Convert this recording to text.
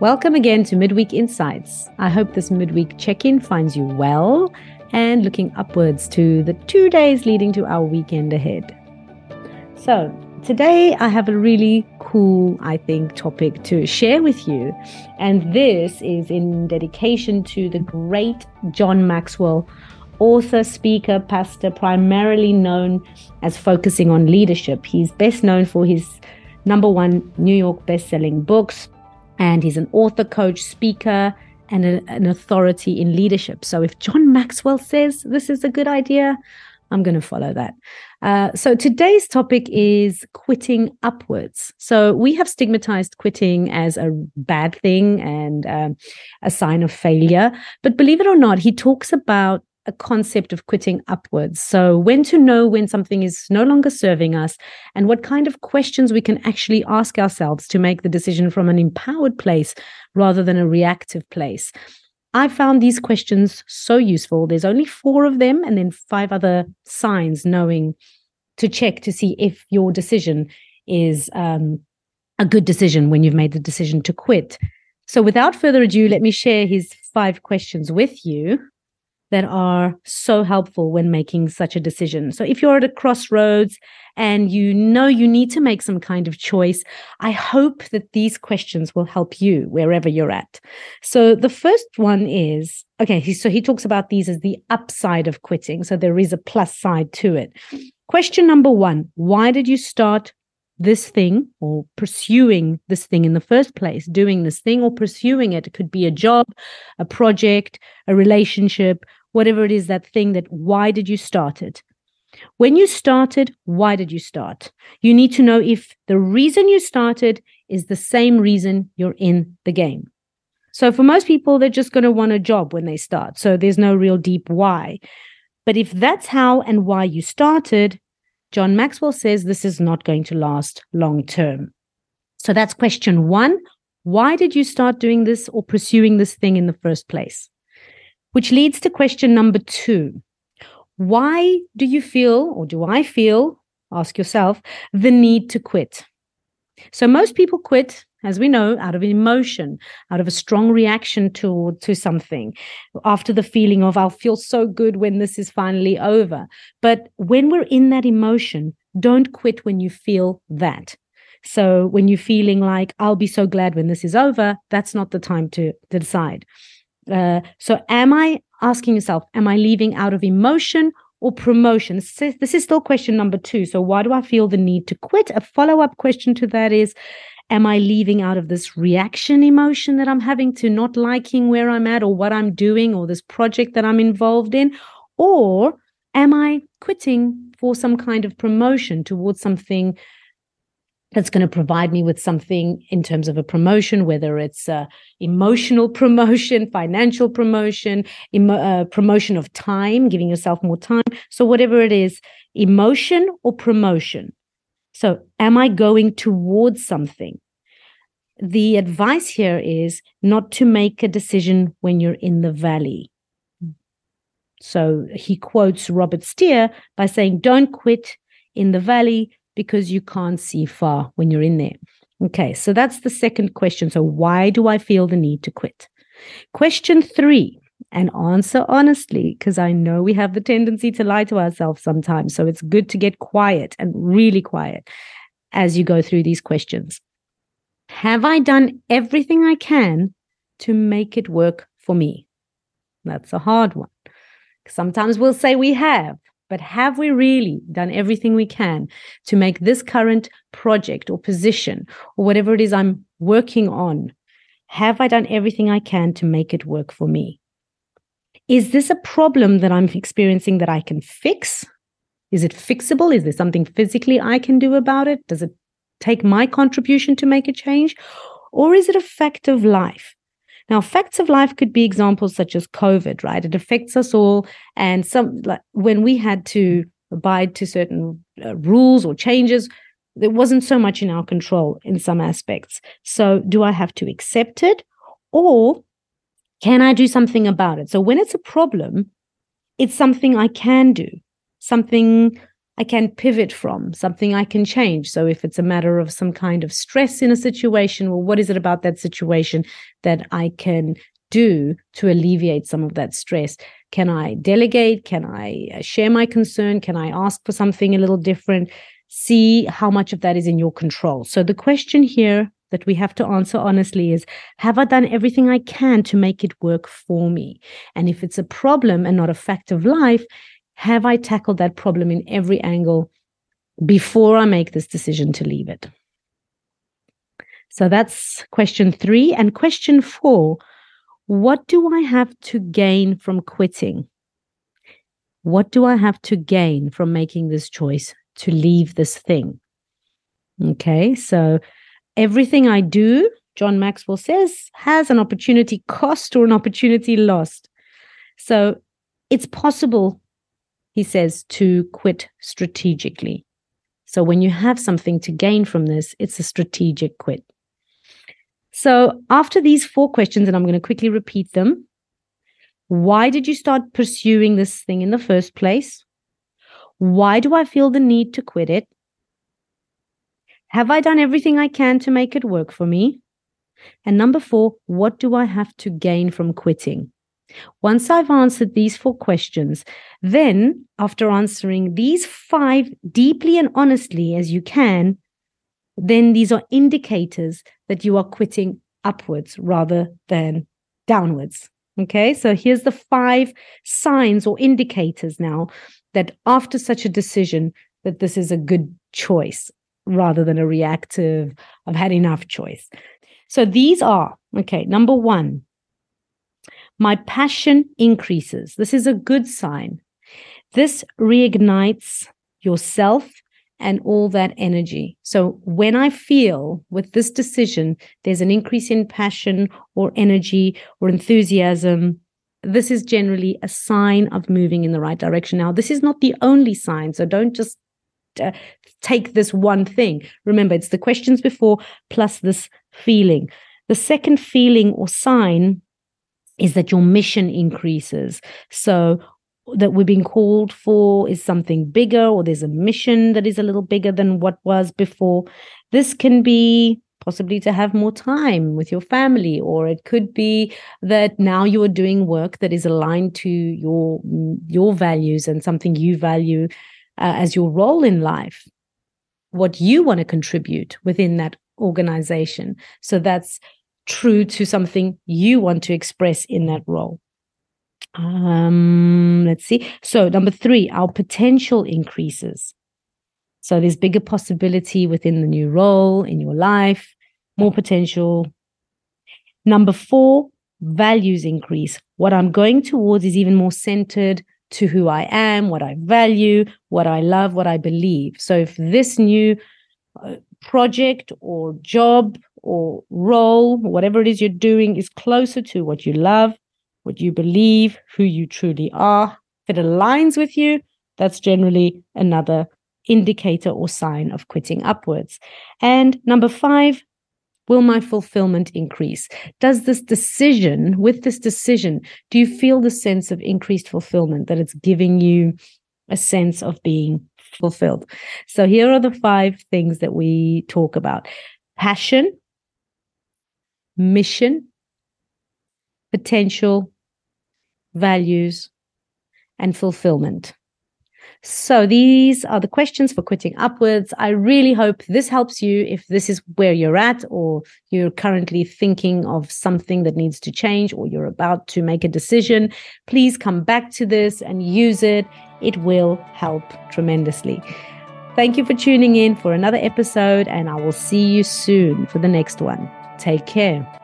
Welcome again to Midweek Insights. I hope this midweek check-in finds you well and looking upwards to the 2 days leading to our weekend ahead. So today I have a really cool, I think, topic to share with you. And this is in dedication to the great John Maxwell, author, speaker, pastor, primarily known as focusing on leadership. He's best known for his #1 New York best-selling books, and he's an author, coach, speaker, and an authority in leadership. So if John Maxwell says this is a good idea, I'm going to follow that. So today's topic is quitting upwards. So we have stigmatized quitting as a bad thing and a sign of failure. But believe it or not, he talks about a concept of quitting upwards. So when to know when something is no longer serving us and what kind of questions we can actually ask ourselves to make the decision from an empowered place rather than a reactive place. I found these questions so useful. There's only 4 of them and then 5 other signs knowing to check to see if your decision is a good decision when you've made the decision to quit. So without further ado, let me share his 5 questions with you that are so helpful when making such a decision. So if you're at a crossroads and you know you need to make some kind of choice, I hope that these questions will help you wherever you're at. So the first one is, so he talks about these as the upside of quitting. So there is a plus side to it. Question #1, why did you start this thing or pursuing this thing in the first place? Doing this thing or pursuing it. It could be a job, a project, a relationship, whatever it is, that thing that why did you start it? When you started, why did you start? You need to know if the reason you started is the same reason you're in the game. So for most people, they're just going to want a job when they start. So there's no real deep why. But if that's how and why you started, John Maxwell says this is not going to last long term. So that's question 1. Why did you start doing this or pursuing this thing in the first place? Which leads to question #2. Why do you feel, or do I feel, ask yourself, the need to quit? So most people quit, as we know, out of emotion, out of a strong reaction to something, after the feeling of, I'll feel so good when this is finally over. But when we're in that emotion, don't quit when you feel that. So when you're feeling like, I'll be so glad when this is over, that's not the time to decide. So am I asking yourself, am I leaving out of emotion or promotion? This is still question #2. So why do I feel the need to quit? A follow-up question to that is, am I leaving out of this reaction emotion that I'm having to not liking where I'm at or what I'm doing or this project that I'm involved in? Or am I quitting for some kind of promotion towards something that's going to provide me with something in terms of a promotion, whether it's emotional promotion, financial promotion, promotion of time, giving yourself more time. So whatever it is, emotion or promotion. So am I going towards something? The advice here is not to make a decision when you're in the valley. So he quotes Robert Steer by saying, don't quit in the valley, because you can't see far when you're in there. Okay, so that's the second question. So why do I feel the need to quit? Question 3, and answer honestly, because I know we have the tendency to lie to ourselves sometimes. So it's good to get quiet and really quiet as you go through these questions. Have I done everything I can to make it work for me? That's a hard one. Sometimes we'll say we have. But have we really done everything we can to make this current project or position or whatever it is I'm working on, have I done everything I can to make it work for me? Is this a problem that I'm experiencing that I can fix? Is it fixable? Is there something physically I can do about it? Does it take my contribution to make a change? Or is it a fact of life? Now, facts of life could be examples such as COVID, right? It affects us all. And when we had to abide to certain rules or changes, there wasn't so much in our control in some aspects. So do I have to accept it, or can I do something about it? So when it's a problem, it's something I can do, something I can pivot from, something I can change. So if it's a matter of some kind of stress in a situation, well, what is it about that situation that I can do to alleviate some of that stress? Can I delegate? Can I share my concern? Can I ask for something a little different? See how much of that is in your control. So the question here that we have to answer honestly is, have I done everything I can to make it work for me? And if it's a problem and not a fact of life, have I tackled that problem in every angle before I make this decision to leave it? So that's question 3. And question 4, what do I have to gain from quitting? What do I have to gain from making this choice to leave this thing? Okay, so everything I do, John Maxwell says, has an opportunity cost or an opportunity lost. So it's possible, he says, to quit strategically. So when you have something to gain from this, it's a strategic quit. So after these 4 questions, and I'm going to quickly repeat them, why did you start pursuing this thing in the first place? Why do I feel the need to quit it? Have I done everything I can to make it work for me? And number 4, what do I have to gain from quitting? Once I've answered these 4 questions, then after answering these 5 deeply and honestly as you can, then these are indicators that you are quitting upwards rather than downwards. Okay, so here's the 5 signs or indicators now that after such a decision that this is a good choice rather than a reactive, I've had enough choice. So these are, okay, number 1, my passion increases. This is a good sign. This reignites yourself and all that energy. So when I feel with this decision, there's an increase in passion or energy or enthusiasm, this is generally a sign of moving in the right direction. Now, this is not the only sign, so don't just take this one thing. Remember, it's the questions before plus this feeling. The second feeling or sign is that your mission increases. So that we're being called for is something bigger, or there's a mission that is a little bigger than what was before. This can be possibly to have more time with your family, or it could be that now you are doing work that is aligned to your values and something you value as your role in life, what you want to contribute within that organization. So that's true to something you want to express in that role. Let's see. So number 3, our potential increases. So there's bigger possibility within the new role, in your life, more potential. Number 4, values increase. What I'm going towards is even more centered to who I am, what I value, what I love, what I believe. So if this new project or job or role, whatever it is you're doing, is closer to what you love, what you believe, who you truly are, if it aligns with you, that's generally another indicator or sign of quitting upwards. And number 5, will my fulfillment increase? Does this decision, with this decision, do you feel the sense of increased fulfillment, that it's giving you a sense of being fulfilled? So here are the 5 things that we talk about: passion, mission, potential, values, and fulfillment. So these are the questions for quitting upwards. I really hope this helps you if this is where you're at, or you're currently thinking of something that needs to change, or you're about to make a decision. Please come back to this and use it. It will help tremendously. Thank you for tuning in for another episode, and I will see you soon for the next one. Take care.